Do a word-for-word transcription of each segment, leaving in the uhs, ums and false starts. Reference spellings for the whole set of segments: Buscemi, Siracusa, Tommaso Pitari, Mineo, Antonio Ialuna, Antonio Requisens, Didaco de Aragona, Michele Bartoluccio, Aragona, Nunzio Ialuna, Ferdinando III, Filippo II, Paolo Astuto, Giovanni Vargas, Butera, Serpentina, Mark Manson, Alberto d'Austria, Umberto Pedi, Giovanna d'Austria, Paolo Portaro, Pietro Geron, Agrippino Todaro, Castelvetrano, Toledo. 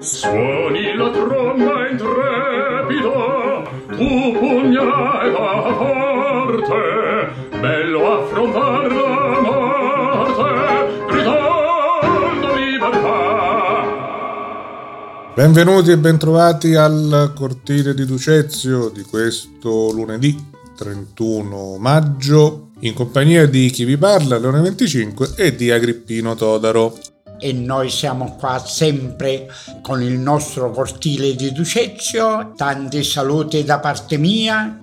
Suoni la tromba intrepida, tu pugnala forte, bello affrontar la morte, gridando libertà. Benvenuti e bentrovati al cortile di Ducezio di questo lunedì trentuno maggio, in compagnia di chi vi parla, Leone Venticinque, e di Agrippino Todaro. E noi siamo qua sempre con il nostro cortile di Ducezio. Tante salute da parte mia.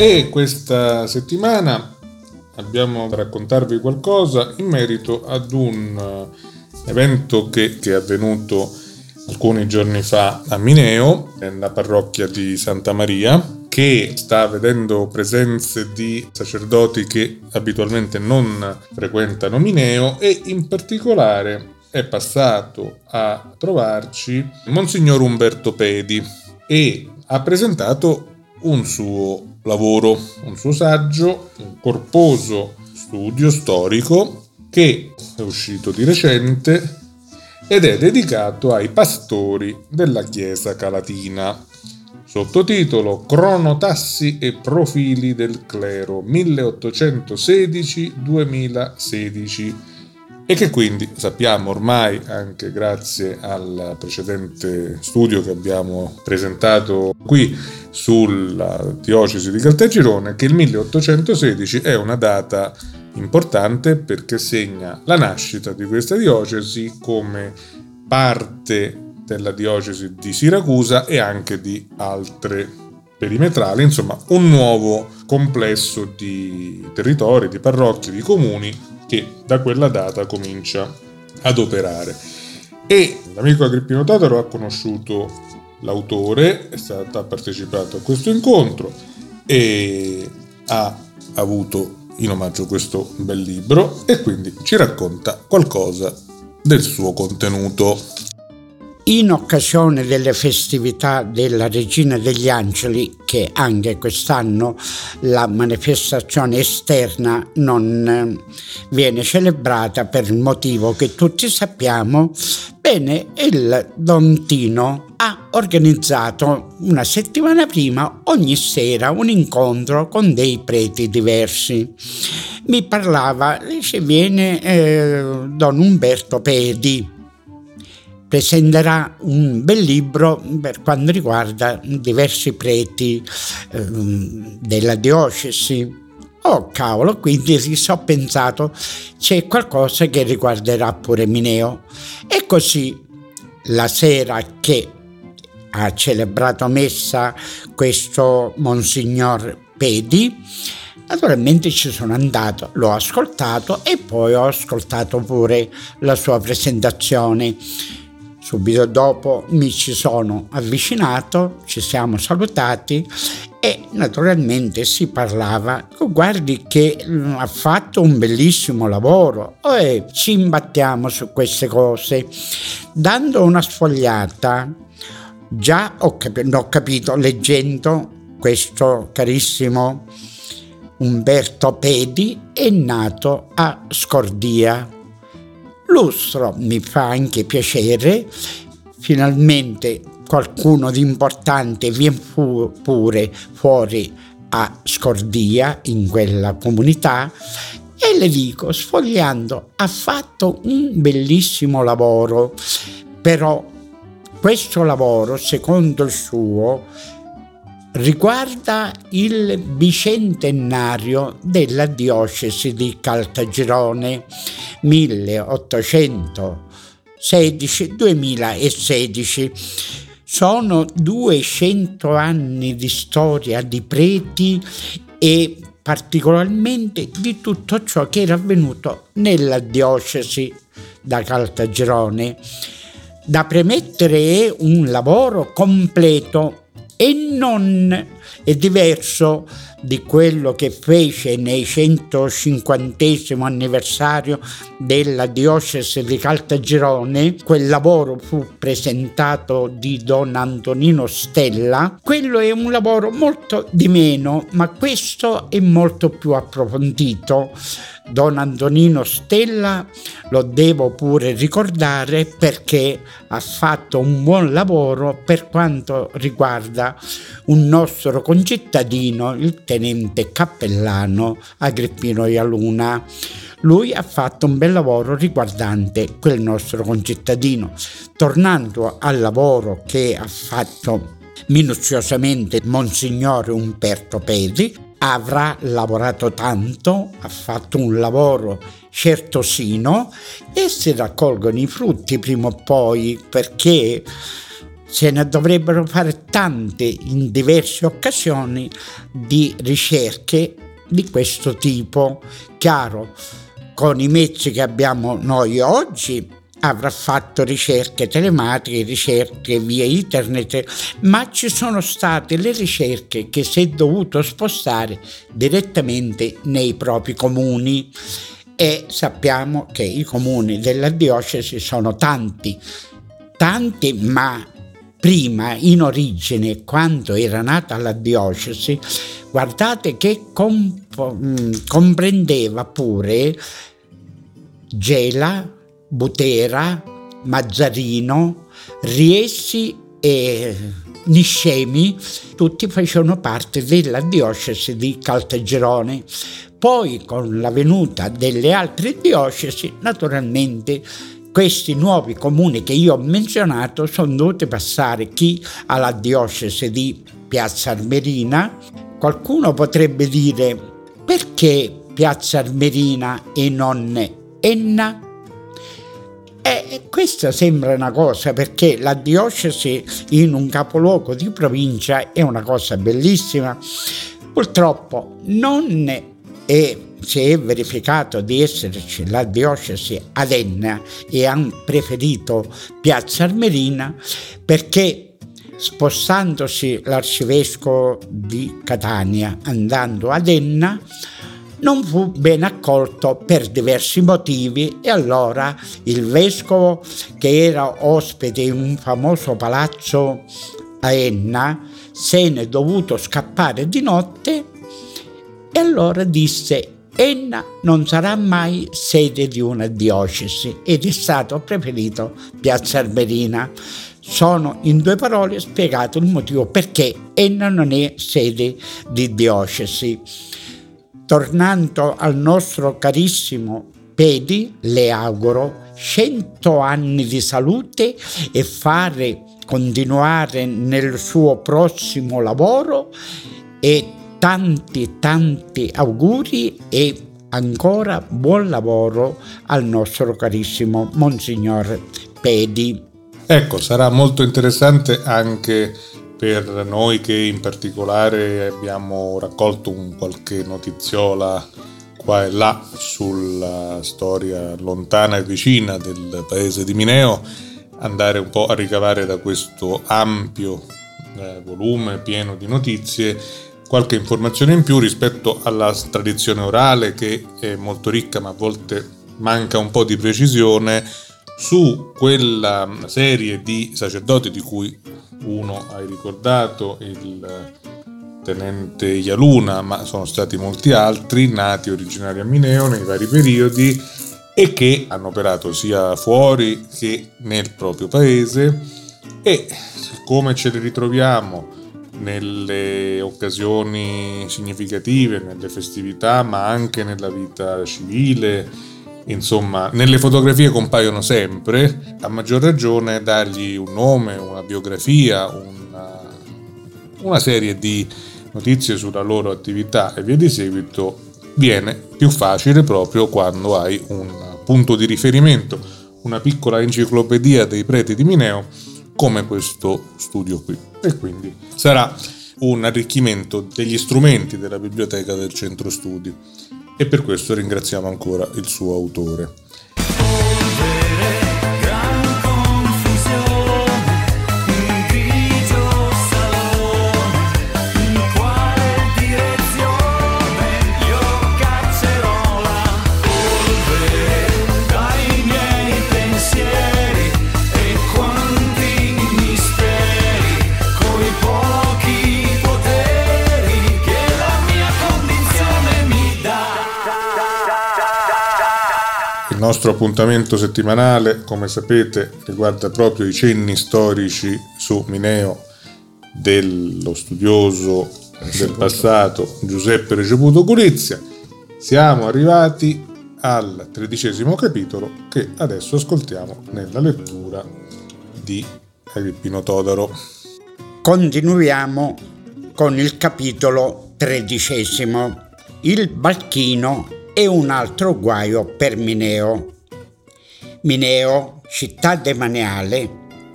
E questa settimana abbiamo da raccontarvi qualcosa in merito ad un evento che, che è avvenuto alcuni giorni fa a Mineo, nella parrocchia di Santa Maria, che sta vedendo presenze di sacerdoti che abitualmente non frequentano Mineo, e in particolare è passato a trovarci Monsignor Umberto Pedi, e ha presentato un suo lavoro, un suo saggio, un corposo studio storico che è uscito di recente ed è dedicato ai pastori della Chiesa Calatina. Sottotitolo: Cronotassi e profili del clero milleottocentosedici duemilasedici, e che quindi sappiamo ormai, anche grazie al precedente studio che abbiamo presentato qui sulla diocesi di Caltagirone, che il milleottocentosedici è una data importante perché segna la nascita di questa diocesi come parte della diocesi di Siracusa e anche di altre perimetrali, insomma un nuovo complesso di territori, di parrocchie, di comuni che da quella data comincia ad operare. E l'amico Agrippino Todaro ha conosciuto l'autore, è stato partecipato a questo incontro e ha avuto in omaggio questo bel libro, e quindi ci racconta qualcosa del suo contenuto. In occasione delle festività della Regina degli Angeli, che anche quest'anno la manifestazione esterna non viene celebrata per il motivo che tutti sappiamo bene, il Don Tino ha organizzato una settimana prima ogni sera un incontro con dei preti diversi. Mi parlava, dice, viene eh, Don Umberto Pedi, presenterà un bel libro per quanto riguarda diversi preti eh, della diocesi. Oh cavolo, quindi ho pensato c'è qualcosa che riguarderà pure Mineo. E così la sera che ha celebrato messa questo Monsignor Pedi, naturalmente ci sono andato, l'ho ascoltato e poi ho ascoltato pure la sua presentazione. Subito dopo mi ci sono avvicinato, ci siamo salutati e naturalmente si parlava. Guardi che ha fatto un bellissimo lavoro, e ci imbattiamo su queste cose. Dando una sfogliata, già ho capito, ho capito leggendo questo carissimo Umberto Pedi, è nato a Scordia. Lustro, mi fa anche piacere, finalmente qualcuno di importante viene fu- pure fuori a Scordia, in quella comunità, e le dico, sfogliando, ha fatto un bellissimo lavoro, però questo lavoro, secondo il suo, riguarda il bicentenario della diocesi di Caltagirone milleottocentosedici duemilasedici. Sono duecento anni di storia di preti e particolarmente di tutto ciò che era avvenuto nella diocesi da Caltagirone. Da premettere è un lavoro completo e non è diverso di quello che fece nel centocinquantesimo anniversario della diocesi di Caltagirone. Quel lavoro fu presentato di Don Antonino Stella. Quello è un lavoro molto di meno, ma questo è molto più approfondito. Don Antonino Stella lo devo pure ricordare perché ha fatto un buon lavoro per quanto riguarda un nostro concittadino, il tenente cappellano Agrippino Ialuna. Lui ha fatto un bel lavoro riguardante quel nostro concittadino. Tornando al lavoro che ha fatto minuziosamente Monsignor Umberto Pedi, avrà lavorato tanto, ha fatto un lavoro certosino e si raccolgono i frutti prima o poi, perché se ne dovrebbero fare tante in diverse occasioni di ricerche di questo tipo. Chiaro, con i mezzi che abbiamo noi oggi avrà fatto ricerche telematiche, ricerche via internet, ma ci sono state le ricerche che si è dovuto spostare direttamente nei propri comuni, e sappiamo che i comuni della diocesi sono tanti, tanti, ma prima, in origine, quando era nata la diocesi, guardate che comp- comprendeva pure Gela, Butera, Mazzarino, Riesi e Niscemi, tutti facevano parte della diocesi di Caltagirone. Poi, con la venuta delle altre diocesi, naturalmente questi nuovi comuni che io ho menzionato sono dovuti passare chi alla diocesi di Piazza Armerina. Qualcuno potrebbe dire: perché Piazza Armerina e non Enna? E questa sembra una cosa, perché la diocesi in un capoluogo di provincia è una cosa bellissima. Purtroppo non è, si è verificato di esserci la diocesi ad Enna e hanno preferito Piazza Armerina, perché spostandosi l'arcivescovo di Catania andando ad Enna non fu ben accolto per diversi motivi, e allora il vescovo, che era ospite in un famoso palazzo a Enna, se ne è dovuto scappare di notte, e allora disse: Enna non sarà mai sede di una diocesi, ed è stato preferito Piazza Armerina. Sono in due parole spiegato il motivo perché Enna non è sede di diocesi. Tornando al nostro carissimo Pedi, le auguro cento anni di salute e fare continuare nel suo prossimo lavoro, e tanti tanti auguri e ancora buon lavoro al nostro carissimo Monsignor Pedi. Ecco, sarà molto interessante anche per noi che in particolare abbiamo raccolto un qualche notiziola qua e là sulla storia lontana e vicina del paese di Mineo, andare un po' a ricavare da questo ampio eh, volume pieno di notizie qualche informazione in più rispetto alla tradizione orale, che è molto ricca ma a volte manca un po' di precisione, su quella serie di sacerdoti di cui uno hai ricordato, il tenente Ialuna, ma sono stati molti altri nati originari a Mineo nei vari periodi e che hanno operato sia fuori che nel proprio paese. E siccome ce li ritroviamo nelle occasioni significative, nelle festività, ma anche nella vita civile, insomma, nelle fotografie compaiono sempre, a maggior ragione dargli un nome, una biografia, una, una serie di notizie sulla loro attività e via di seguito viene più facile proprio quando hai un punto di riferimento, una piccola enciclopedia dei preti di Mineo come questo studio qui, e quindi sarà un arricchimento degli strumenti della biblioteca del centro studi, e per questo ringraziamo ancora il suo autore. Il nostro appuntamento settimanale, come sapete, riguarda proprio i cenni storici su Mineo dello studioso del passato Giuseppe Receputo Gulizia. Siamo arrivati al tredicesimo capitolo, che adesso ascoltiamo nella lettura di Agrippino Todaro. Continuiamo con il capitolo tredicesimo, il Balchino e un altro guaio per Mineo. Mineo, città demaniale,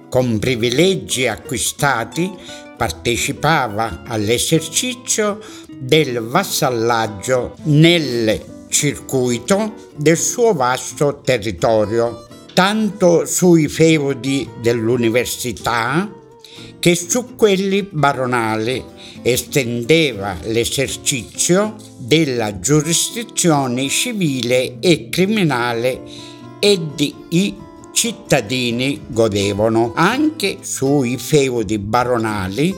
con privilegi acquistati, partecipava all'esercizio del vassallaggio nel circuito del suo vasto territorio, tanto sui feudi dell'università che su quelli baronali. Estendeva l'esercizio della giurisdizione civile e criminale, ed i cittadini godevano anche sui feudi baronali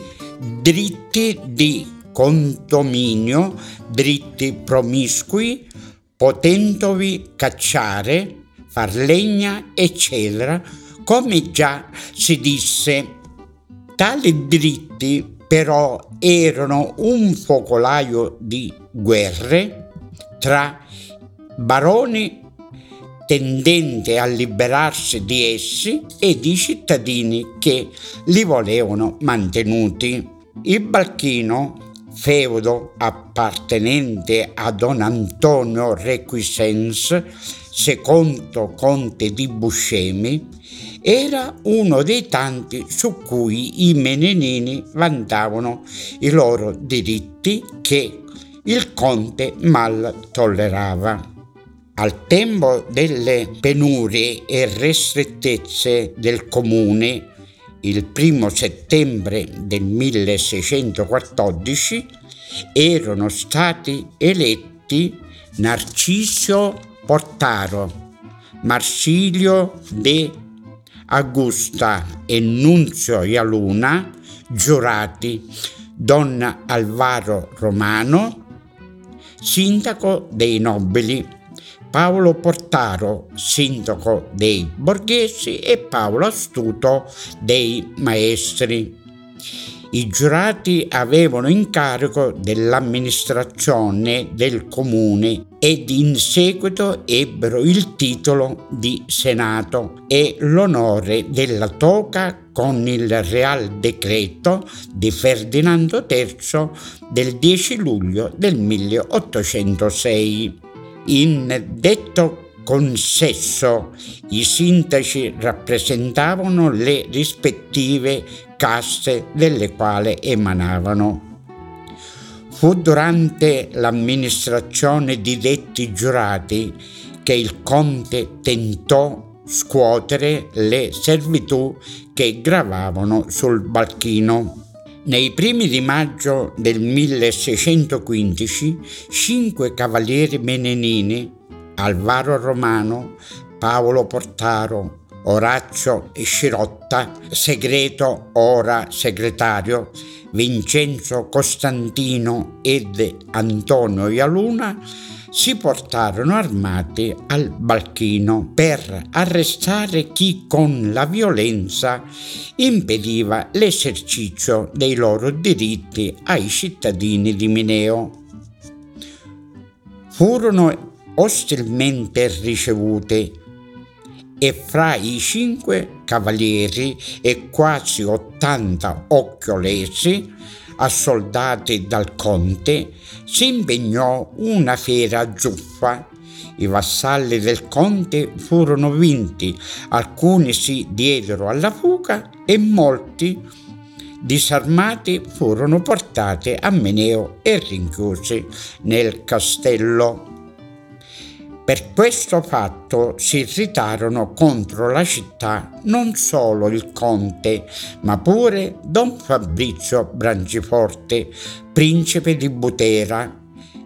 diritti di condominio, diritti promiscui, potendovi cacciare, far legna, eccetera, come già si disse. Tali diritti però erano un focolaio di guerre tra baroni tendenti a liberarsi di essi e di cittadini che li volevano mantenuti. Il Balchino, feudo appartenente a Don Antonio Requisens, secondo conte di Buscemi, era uno dei tanti su cui i menenini vantavano i loro diritti che il conte mal tollerava. Al tempo delle penurie e restrettezze del comune, il primo settembre del milleseicentoquattordici, erano stati eletti Narciso Portaro, Marsilio de Agusta e Nunzio Ialuna giurati, Don Alvaro Romano sindaco dei nobili, Paolo Portaro sindaco dei borghesi e Paolo Astuto dei maestri. I giurati avevano incarico dell'amministrazione del comune ed in seguito ebbero il titolo di senato e l'onore della toga con il Real Decreto di Ferdinando terzo del dieci luglio del milleottocentosei. In detto consesso i sindaci rappresentavano le rispettive caste delle quali emanavano. Fu durante l'amministrazione di detti giurati che il conte tentò scuotere le servitù che gravavano sul Balchino. Nei primi di maggio del milleseicentoquindici, cinque cavalieri menenini, Alvaro Romano, Paolo Portaro, Orazio Scirotta, segreto ora segretario, Vincenzo Costantino ed Antonio Ialuna, si portarono armati al Balchino per arrestare chi con la violenza impediva l'esercizio dei loro diritti ai cittadini di Mineo. Furono ostilmente ricevute e fra i cinque cavalieri e quasi ottanta occhiolesi assoldati dal conte si impegnò una fiera zuffa I vassalli del conte furono vinti, alcuni si diedero alla fuga e molti disarmati furono portati a Mineo e rinchiusi nel castello. Per questo fatto si irritarono contro la città non solo il conte, ma pure don Fabrizio Branciforte, principe di Butera,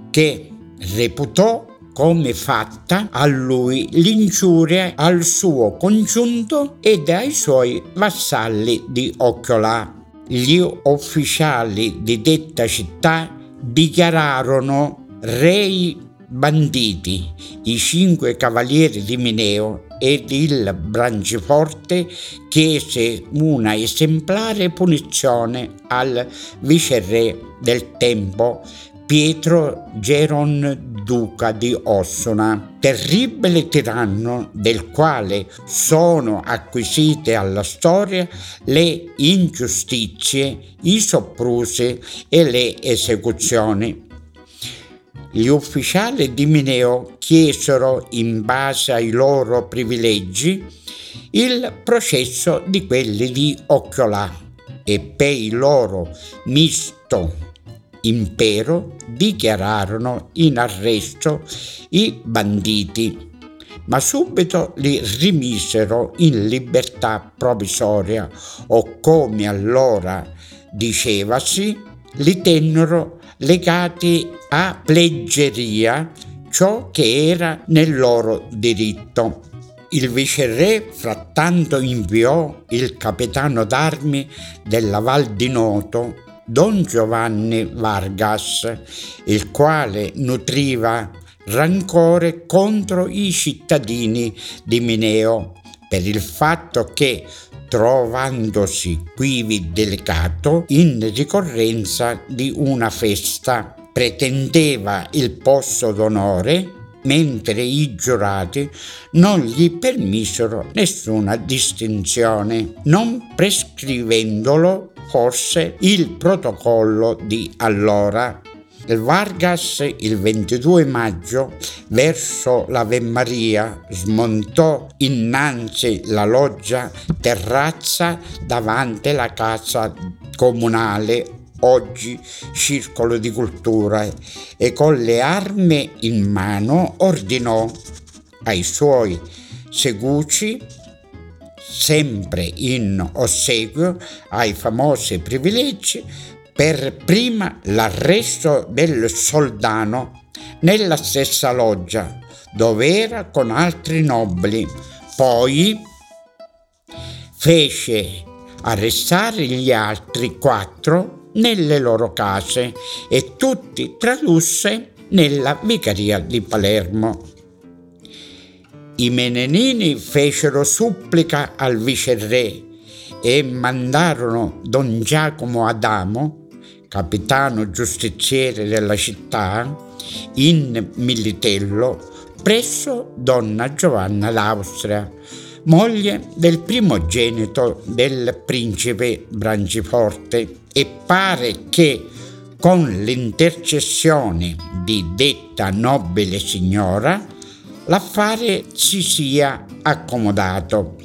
che reputò come fatta a lui l'ingiuria al suo congiunto ed ai suoi vassalli di Occhiolà. Gli ufficiali di detta città dichiararono rei banditi i cinque cavalieri di Mineo ed il Branciforte chiese una esemplare punizione al viceré del tempo Pietro Geron, duca di Ossona, terribile tiranno del quale sono acquisite alla storia le ingiustizie, i soprusi e le esecuzioni. Gli ufficiali di Mineo chiesero, in base ai loro privilegi, il processo di quelli di Occhiolà e per il loro misto impero dichiararono in arresto i banditi, ma subito li rimisero in libertà provvisoria o, come allora dicevasi, li tennero legati a pleggeria, ciò che era nel loro diritto. Il viceré frattanto inviò il capitano d'armi della Val di Noto, don Giovanni Vargas, il quale nutriva rancore contro i cittadini di Mineo per il fatto che, trovandosi quivi delicato in ricorrenza di una festa, pretendeva il posto d'onore, mentre i giurati non gli permisero nessuna distinzione, non prescrivendolo forse il protocollo di allora. Il Vargas, il ventidue maggio, verso l'Ave Maria, smontò innanzi la loggia terrazza davanti la casa comunale, oggi circolo di cultura, e con le armi in mano ordinò ai suoi seguaci, sempre in ossequio ai famosi privilegi, per prima l'arresto del soldano nella stessa loggia dove era con altri nobili, poi fece arrestare gli altri quattro nelle loro case e tutti tradusse nella vicaria di Palermo. I Menenini fecero supplica al viceré e mandarono don Giacomo Adamo, capitano giustiziere della città, in Militello presso donna Giovanna d'Austria, moglie del primogenito del principe Branciforte, e pare che con l'intercessione di detta nobile signora l'affare si sia accomodato.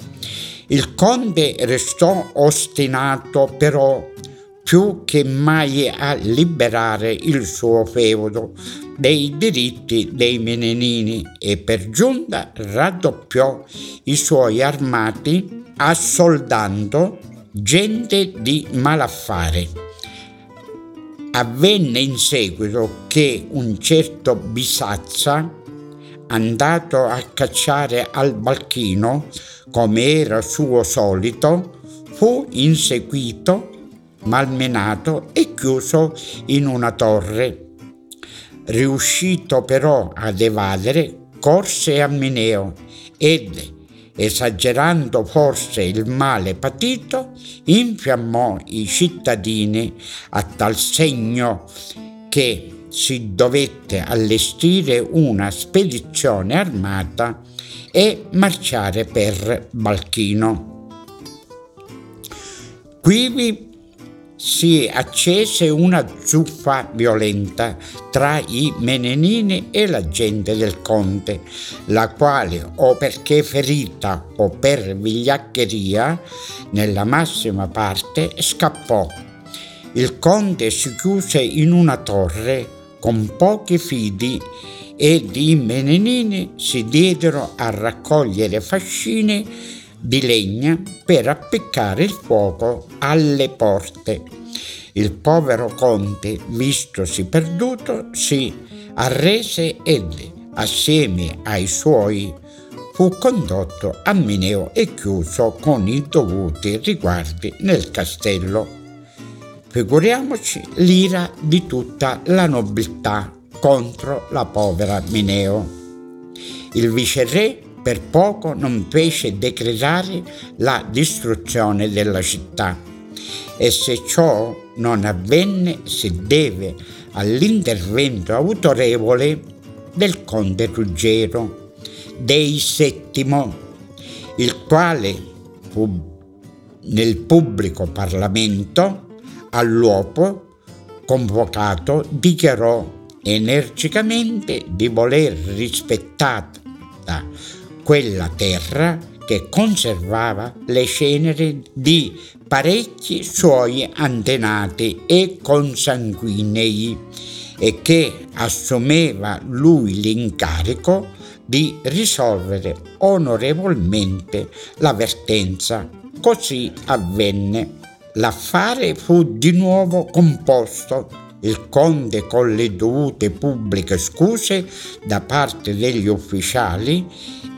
Il conte restò ostinato però più che mai a liberare il suo feudo dei diritti dei Menenini e per giunta raddoppiò i suoi armati assoldando gente di malaffare. Avvenne in seguito che un certo Bisazza, andato a cacciare al Balchino come era suo solito, fu inseguito, malmenato e chiuso in una torre. Riuscito però ad evadere, corse a Mineo ed, esagerando forse il male patito, infiammò i cittadini a tal segno che si dovette allestire una spedizione armata e marciare per Balchino. Quivi si accese una zuffa violenta tra i menenini e la gente del conte, la quale, o perché ferita o per vigliaccheria, nella massima parte scappò. Il conte si chiuse in una torre con pochi fidi ed i menenini si diedero a raccogliere fascine di legna per appiccare il fuoco alle porte. Il povero conte, vistosi perduto, si arrese ed, assieme ai suoi, fu condotto a Mineo e chiuso con i dovuti riguardi nel castello. Figuriamoci l'ira di tutta la nobiltà contro la povera Mineo. Il viceré per poco non fece decretare la distruzione della città, e se ciò non avvenne si deve all'intervento autorevole del conte Ruggero dei Settimo, il quale fu nel pubblico Parlamento all'uopo convocato dichiarò energicamente di voler rispettata quella terra che conservava le ceneri di parecchi suoi antenati e consanguinei e che assumeva lui l'incarico di risolvere onorevolmente la vertenza. Così avvenne. L'affare fu di nuovo composto. Il conte, con le dovute pubbliche scuse da parte degli ufficiali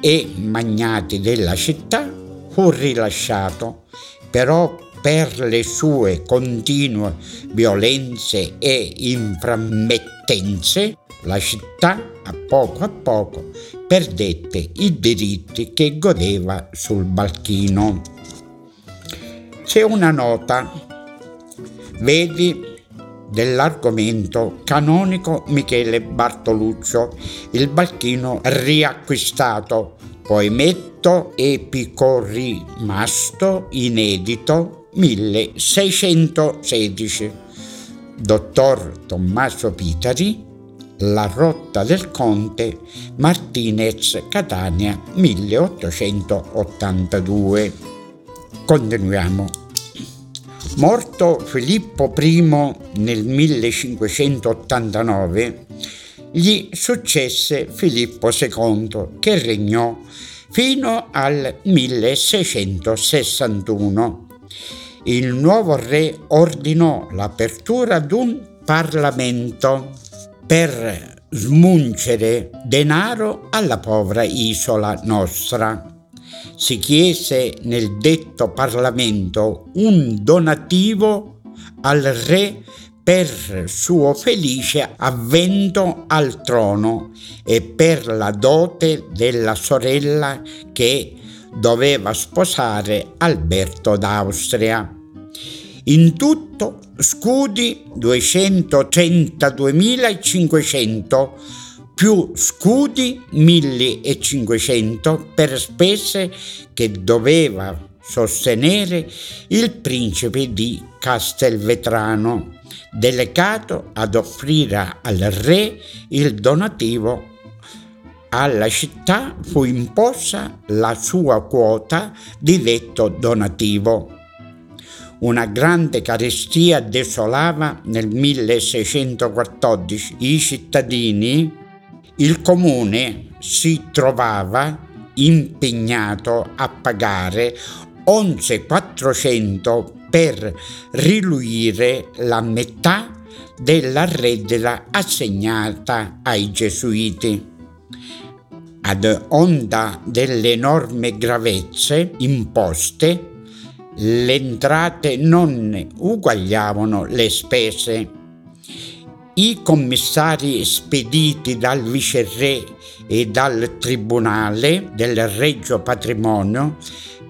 e magnati della città, fu rilasciato, però per le sue continue violenze e inframmettenze la città a poco a poco perdette i diritti che godeva sul Balchino. C'è una nota, vedi, dell'argomento canonico Michele Bartoluccio, il Balchino riacquistato, poemetto epico rimasto inedito milleseicentosedici, dottor Tommaso Pitari, La rotta del conte, Martinez Catania milleottocentottantadue. Continuiamo. Morto Filippo I nel millecinquecentottantanove, gli successe Filippo secondo, che regnò fino al milleseicentosessantuno. Il nuovo re ordinò l'apertura di un Parlamento per smuncere denaro alla povera isola nostra. Si chiese nel detto Parlamento un donativo al re per suo felice avvento al trono e per la dote della sorella che doveva sposare Alberto d'Austria. In tutto scudi duecentotrentaduemilacinquecento più scudi millecinquecento per spese che doveva sostenere il principe di Castelvetrano, delegato ad offrire al re il donativo. Alla città fu imposta la sua quota di detto donativo. Una grande carestia desolava nel milleseicentoquattordici i cittadini. Il comune si trovava impegnato a pagare millequattrocento per riluire la metà della reddita assegnata ai gesuiti. Ad onta delle enormi gravezze imposte, le entrate non uguagliavano le spese. I commissari spediti dal viceré e dal tribunale del Regio Patrimonio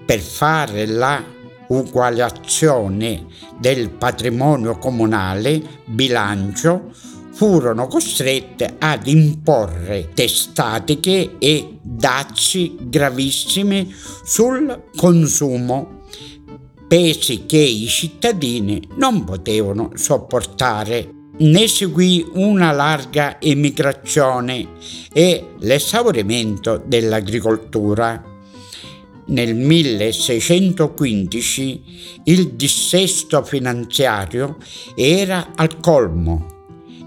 per fare la ugualazione del patrimonio comunale bilancio furono costrette ad imporre testatiche e dazi gravissimi sul consumo pesi che i cittadini non potevano sopportare. Ne seguì una larga emigrazione e l'esaurimento dell'agricoltura. Nel milleseicentoquindici il dissesto finanziario era al colmo.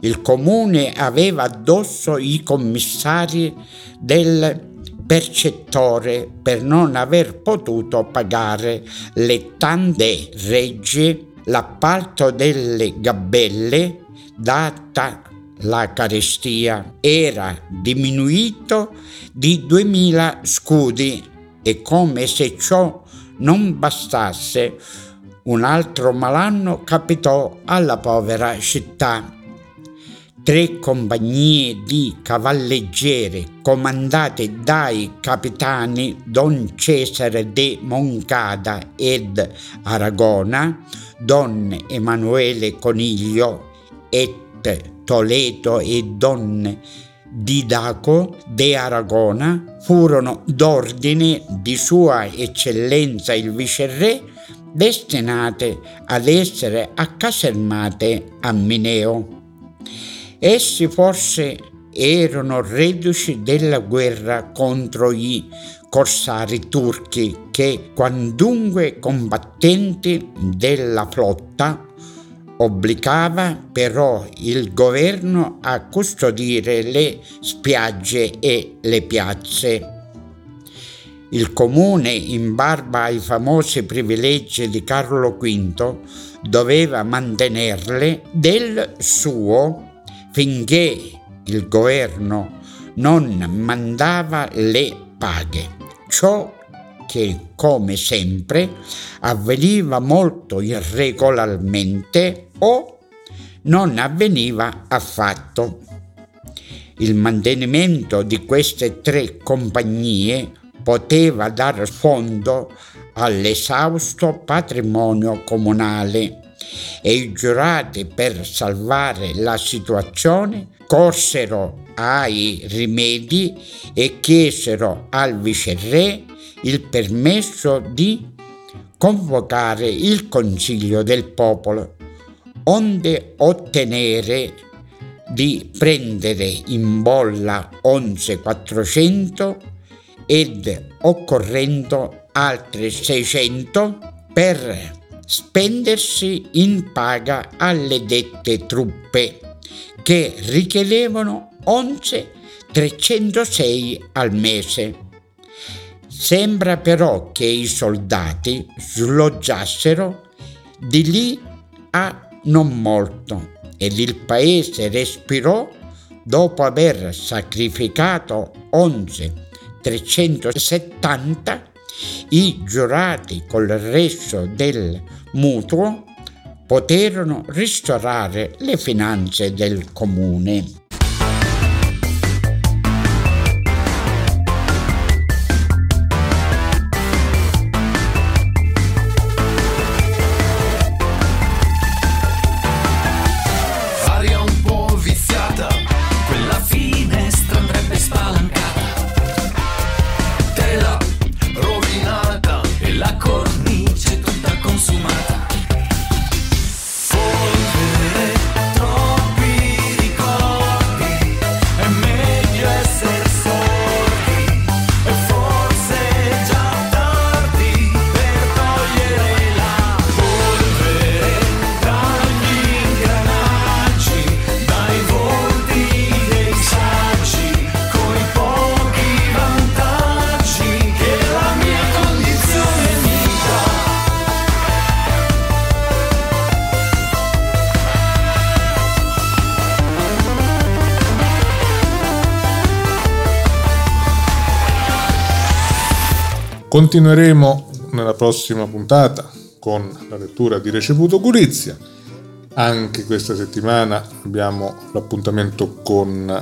Il comune aveva addosso i commissari del percettore per non aver potuto pagare le tante regge, l'appalto delle gabbelle, data la carestia, era diminuito di duemila scudi e, come se ciò non bastasse, un altro malanno capitò alla povera città. Tre compagnie di cavalleggeri comandate dai capitani Don Cesare de Moncada ed Aragona, Don Emanuele Coniglio et Toledo e Don Didaco de Aragona, furono d'ordine di Sua Eccellenza il Viceré destinate ad essere accasermate a Mineo. Essi forse erano reduci della guerra contro i corsari turchi che, quandunque combattenti della flotta, obbligava però il governo a custodire le spiagge e le piazze. Il comune, in barba ai famosi privilegi di Carlo quinto, doveva mantenerle del suo finché il governo non mandava le paghe, ciò che, come sempre, avveniva molto irregolarmente o non avveniva affatto. Il mantenimento di queste tre compagnie poteva dar sfondo all'esausto patrimonio comunale, e i giurati, per salvare la situazione, corsero ai rimedi e chiesero al viceré il permesso di convocare il Consiglio del Popolo, onde ottenere di prendere in bolla millequattrocento ed occorrendo altri seicento per spendersi in paga alle dette truppe, che richiedevano trecentosei al mese. Sembra però che i soldati sloggiassero di lì a non molto ed il paese respirò dopo aver sacrificato millecentosettanta i giurati. Col resto del mutuo poterono ristorare le finanze del comune. Aria un po' viziata, quella finestra andrebbe spalancata, tela rovinata e la cornice tutta consumata. Continueremo nella prossima puntata con la lettura di Receputo Gulizia. Anche questa settimana abbiamo l'appuntamento con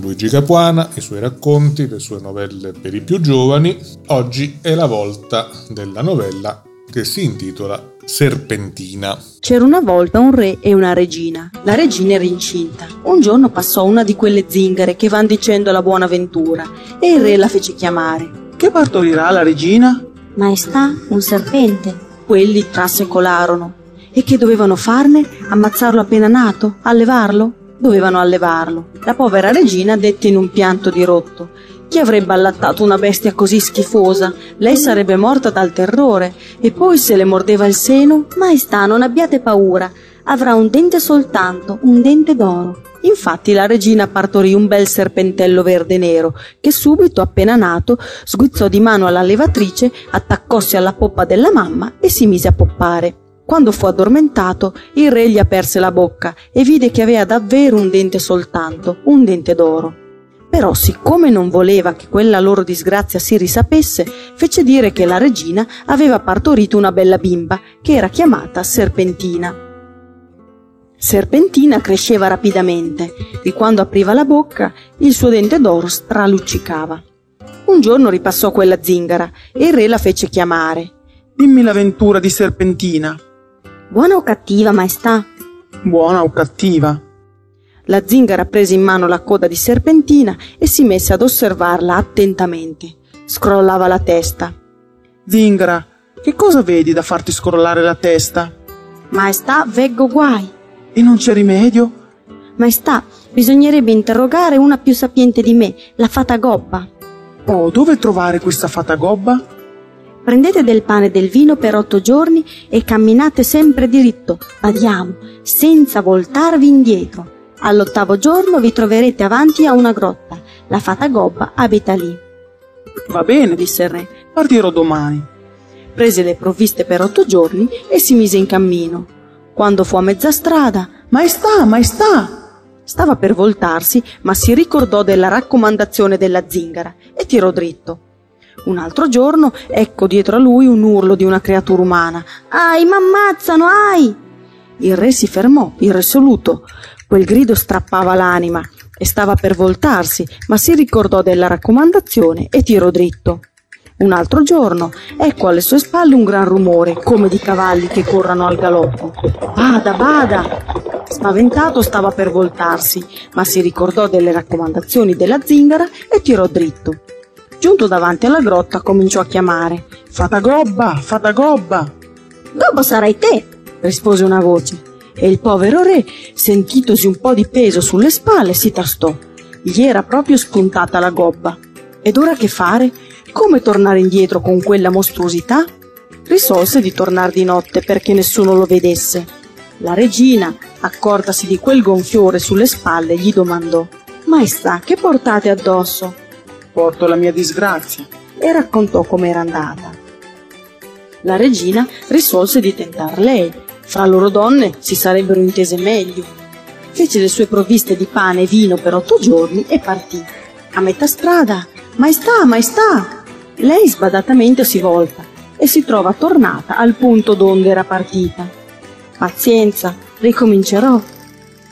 Luigi Capuana, i suoi racconti, le sue novelle per i più giovani. Oggi è la volta della novella che si intitola Serpentina. C'era una volta un re e una regina. La regina era incinta. Un giorno passò una di quelle zingare che van dicendo la buona ventura e il re la fece chiamare. Che partorirà la regina? Maestà, un serpente. quelli trasecolarono, e che dovevano farne? Ammazzarlo appena nato? Allevarlo? Dovevano allevarlo. La povera regina dette in un pianto dirotto: chi avrebbe allattato una bestia così schifosa? Lei sarebbe morta dal terrore. E poi se le mordeva il seno: maestà, non abbiate paura, avrà un dente soltanto, un dente d'oro. Infatti la regina partorì un bel serpentello verde nero, che subito, appena nato, sguizzò di mano alla levatrice, attaccòsi alla poppa della mamma e si mise a poppare. Quando fu addormentato, il re gli aperse la bocca e vide che aveva davvero un dente soltanto, un dente d'oro. Però, siccome non voleva che quella loro disgrazia si risapesse, fece dire che la regina aveva partorito una bella bimba, che era chiamata Serpentina. Serpentina cresceva rapidamente e quando apriva la bocca il suo dente d'oro straluccicava. Un giorno ripassò quella zingara e il re la fece chiamare. «Dimmi l'avventura di Serpentina». «Buona o cattiva, maestà?» «Buona o cattiva?» La zingara prese in mano la coda di Serpentina e si mise ad osservarla attentamente. Scrollava la testa. «Zingara, che cosa vedi da farti scrollare la testa?» «Maestà, veggo guai». «E non c'è rimedio?» «Maestà, bisognerebbe interrogare una più sapiente di me, la fata Gobba». «Oh, dove trovare questa fata Gobba?» «Prendete del pane e del vino per otto giorni e camminate sempre diritto, badiamo, senza voltarvi indietro. All'ottavo giorno vi troverete avanti a una grotta. La fata Gobba abita lì». «Va bene», disse il re, «partirò domani». Prese le provviste per otto giorni e si mise in cammino. Quando fu a mezza strada, «Maestà, maestà!» Stava per voltarsi, ma si ricordò della raccomandazione della zingara e tirò dritto. Un altro giorno, ecco dietro a lui un urlo di una creatura umana. «Ai, m'ammazzano, ai!» Il re si fermò, irresoluto. Quel grido strappava l'anima e stava per voltarsi, ma si ricordò della raccomandazione e tirò dritto. Un altro giorno, ecco alle sue spalle un gran rumore, come di cavalli che corrano al galoppo. «Bada, bada!» Spaventato stava per voltarsi, ma si ricordò delle raccomandazioni della zingara e tirò dritto. Giunto davanti alla grotta cominciò a chiamare: «Fata Gobba, fata Gobba!» «Gobba sarai te!» rispose una voce, e il povero re, sentitosi un po' di peso sulle spalle, si tastò. Gli era proprio spuntata la gobba. Ed ora che fare? Come tornare indietro con quella mostruosità? Risolse di tornare di notte perché nessuno lo vedesse. La regina, accortasi di quel gonfiore sulle spalle, gli domandò: «Maestà, che portate addosso?» «Porto la mia disgrazia», e raccontò com'era andata. La regina risolse di tentar lei. Fra loro donne si sarebbero intese meglio. Fece le sue provviste di pane e vino per otto giorni e partì. A metà strada: «Maestà, maestà!» Lei sbadatamente si volta e si trova tornata al punto donde era partita. «Pazienza, ricomincerò».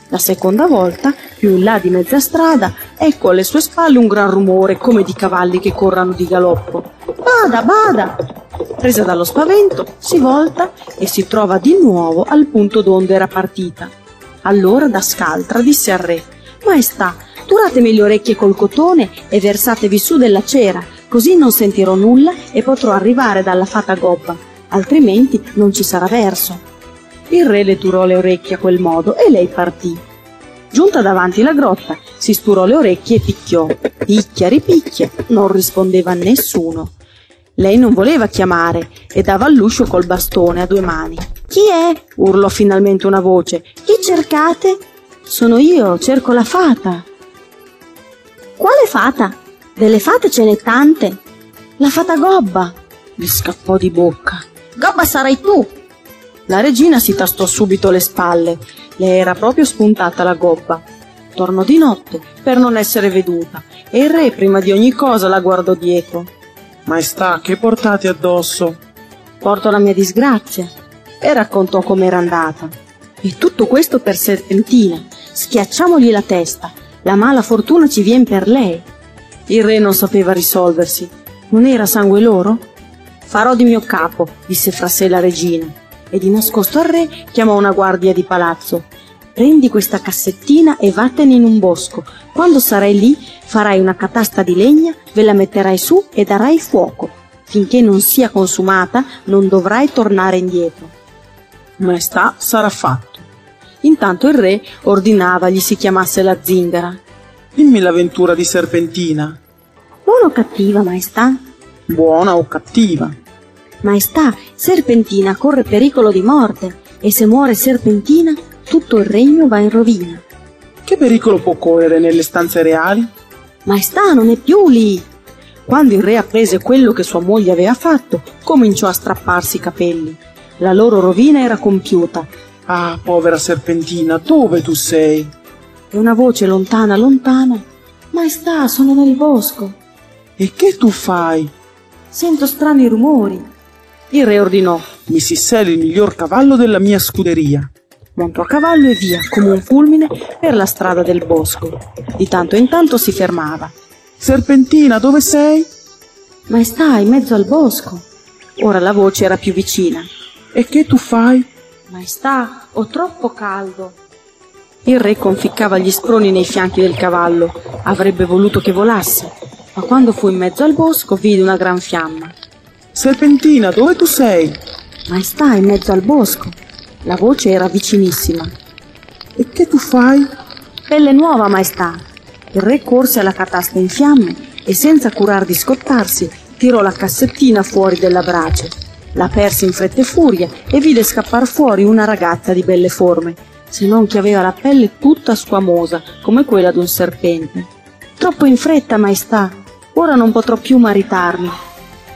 La seconda volta, più in là di mezza strada, ecco alle sue spalle un gran rumore come di cavalli che corrano di galoppo. «Bada, bada!» Presa dallo spavento, si volta e si trova di nuovo al punto donde era partita. Allora da scaltra disse al re: «Maestà, turatemi le orecchie col cotone e versatevi su della cera, così non sentirò nulla e potrò arrivare dalla fata Gobba, altrimenti non ci sarà verso». Il re le turò le orecchie a quel modo e lei partì. Giunta davanti alla grotta, si sturò le orecchie e picchiò. Picchia, ripicchia, non rispondeva nessuno. Lei non voleva chiamare e dava all'uscio col bastone a due mani. «Chi è?» urlò finalmente una voce. «Chi cercate?» «Sono io, cerco la fata». «Quale fata? Delle fate ce n'è tante». «La fata Gobba», gli scappò di bocca. «Gobba sarai tu!» La regina si tastò subito le spalle, le era proprio spuntata la gobba. Tornò di notte per non essere veduta e il re prima di ogni cosa la guardò dietro. «Maestà, che portate addosso?» «Porto la mia disgrazia», e raccontò com'era andata. «E tutto questo per Serpentina, schiacciamogli la testa, la mala fortuna ci vien per lei». Il re non sapeva risolversi. Non era sangue loro? «Farò di mio capo», disse fra sé la regina, e di nascosto al re chiamò una guardia di palazzo. «Prendi questa cassettina e vattene in un bosco. Quando sarai lì farai una catasta di legna, ve la metterai su e darai fuoco. finché non sia consumata non dovrai tornare indietro. Maestà, sarà fatto. Intanto il re ordinava gli si chiamasse la zingara. Dimmi l'avventura di Serpentina. Buona o cattiva, maestà? Buona o cattiva? Maestà, Serpentina corre pericolo di morte, e se muore Serpentina tutto il regno va in rovina. Che pericolo può correre nelle stanze reali? Maestà, non è più lì! Quando il re apprese quello che sua moglie aveva fatto, cominciò a strapparsi i capelli. La loro rovina era compiuta. Ah, povera Serpentina, dove tu sei? E una voce lontana, lontana. Maestà, sono nel bosco. E che tu fai? Sento strani rumori. Il re ordinò: mi si sele il miglior cavallo della mia scuderia. Montò a cavallo e via, come un fulmine, per la strada del bosco. Di tanto in tanto si fermava. Serpentina, dove sei? Maestà, in mezzo al bosco. Ora la voce era più vicina. E che tu fai? Maestà, ho troppo caldo. Il re conficcava gli sproni nei fianchi del cavallo. Avrebbe voluto che volasse, ma quando fu in mezzo al bosco vide una gran fiamma. Serpentina, dove tu sei? Maestà, in mezzo al bosco. La voce era vicinissima. E che tu fai? Pelle nuova, maestà. Il re corse alla catasta in fiamme e, senza curar di scottarsi, tirò la cassettina fuori della brace. La perse in fretta e furia e vide scappar fuori una ragazza di belle forme, se non che aveva la pelle tutta squamosa, come quella d'un serpente. Troppo in fretta, maestà. Ora non potrò più maritarmi.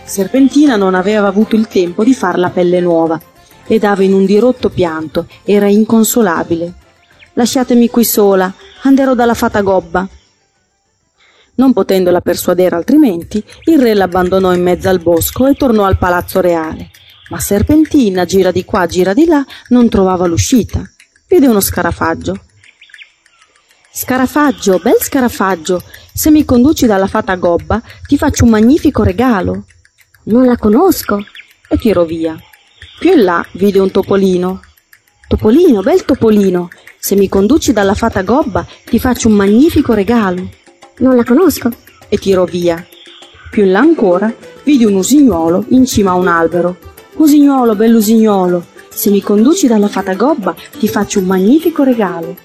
Serpentina non aveva avuto il tempo di far la pelle nuova e dava in un dirotto pianto, era inconsolabile. Lasciatemi qui sola, anderò dalla fata gobba. Non potendola persuadere altrimenti, il re l'abbandonò in mezzo al bosco e tornò al palazzo reale. Ma Serpentina, gira di qua, gira di là, non trovava l'uscita. Vide uno scarafaggio. Scarafaggio, bel scarafaggio, se mi conduci dalla fata gobba, ti faccio un magnifico regalo. Non la conosco. E tirò via. Più in là vide un topolino. Topolino, bel topolino, se mi conduci dalla fata gobba ti faccio un magnifico regalo. Non la conosco. E tirò via. Più in là ancora vide un usignuolo in cima a un albero. Usignuolo, bell'usignuolo, se mi conduci dalla fata gobba ti faccio un magnifico regalo.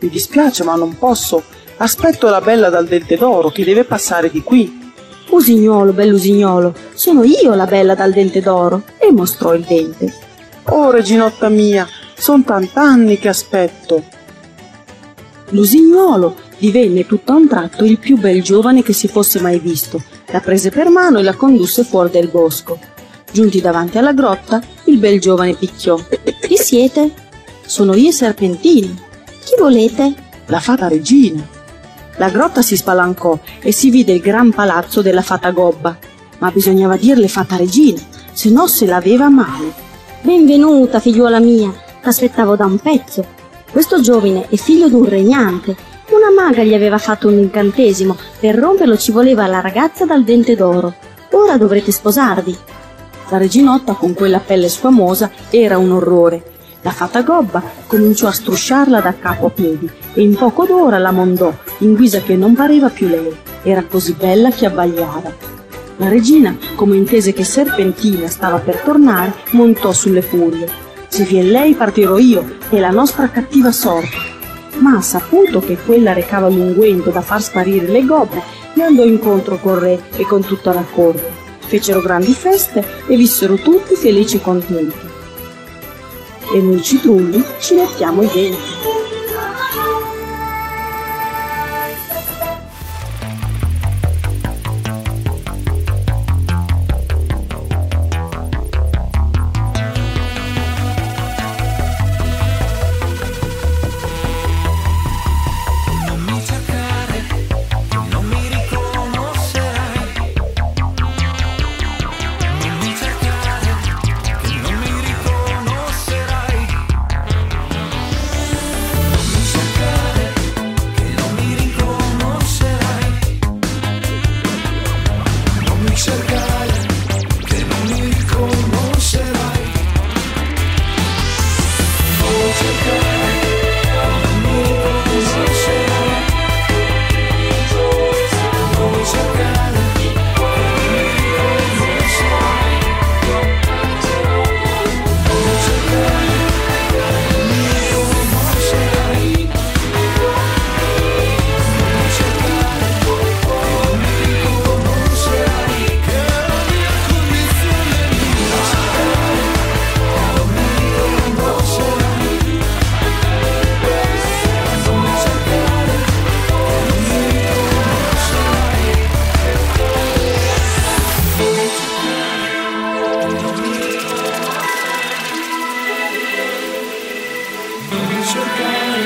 Mi dispiace, ma non posso. Aspetto la bella dal dente d'oro che deve passare di qui. Usignuolo, bell'usignuolo, sono io la bella dal dente d'oro, e mostrò il dente. Oh, reginotta mia, son tant'anni che aspetto. L'usignuolo divenne tutto a un tratto il più bel giovane che si fosse mai visto. La prese per mano e la condusse fuori del bosco. Giunti davanti alla grotta, il bel giovane picchiò. Chi siete? Sono io, Serpentini. Chi volete? La fata regina. La grotta si spalancò e si vide il gran palazzo della fata gobba, ma bisognava dirle fata regina, se no se l'aveva a male. Benvenuta, figliuola mia, t'aspettavo da un pezzo. Questo giovine è figlio d'un regnante. Una maga gli aveva fatto un incantesimo, per romperlo ci voleva la ragazza dal dente d'oro. Ora dovrete sposarvi. La reginotta con quella pelle squamosa era un orrore. La fata gobba cominciò a strusciarla da capo a piedi e in poco d'ora la mondò, in guisa che non pareva più lei, era così bella che abbagliava. La regina, come intese che Serpentina stava per tornare, montò sulle furie. Se vien lei partirò io e la nostra cattiva sorte. Ma saputo che quella recava l'unguento da far sparire le gobbe, ne andò incontro col re e con tutta la corte. Fecero grandi feste e vissero tutti felici e contenti. E noi citrulli ci mettiamo i denti. Non mi cercare, non mi riconoscerai. Non mi cercare, non mi riconoscerai. We'll be right back. devi cercare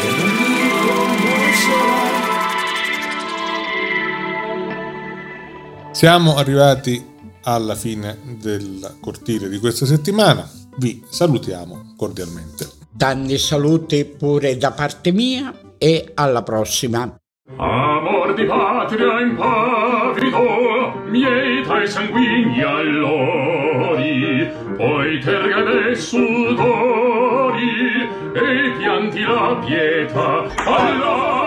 e non mi convincerà. Siamo arrivati alla fine del cortile di questa settimana. Vi salutiamo cordialmente. Tanti saluti pure da parte mia e alla prossima. Amor di patria impavido, miei tai sanguigni allori, poi terga dei sudori e pianti la pietà. Allora!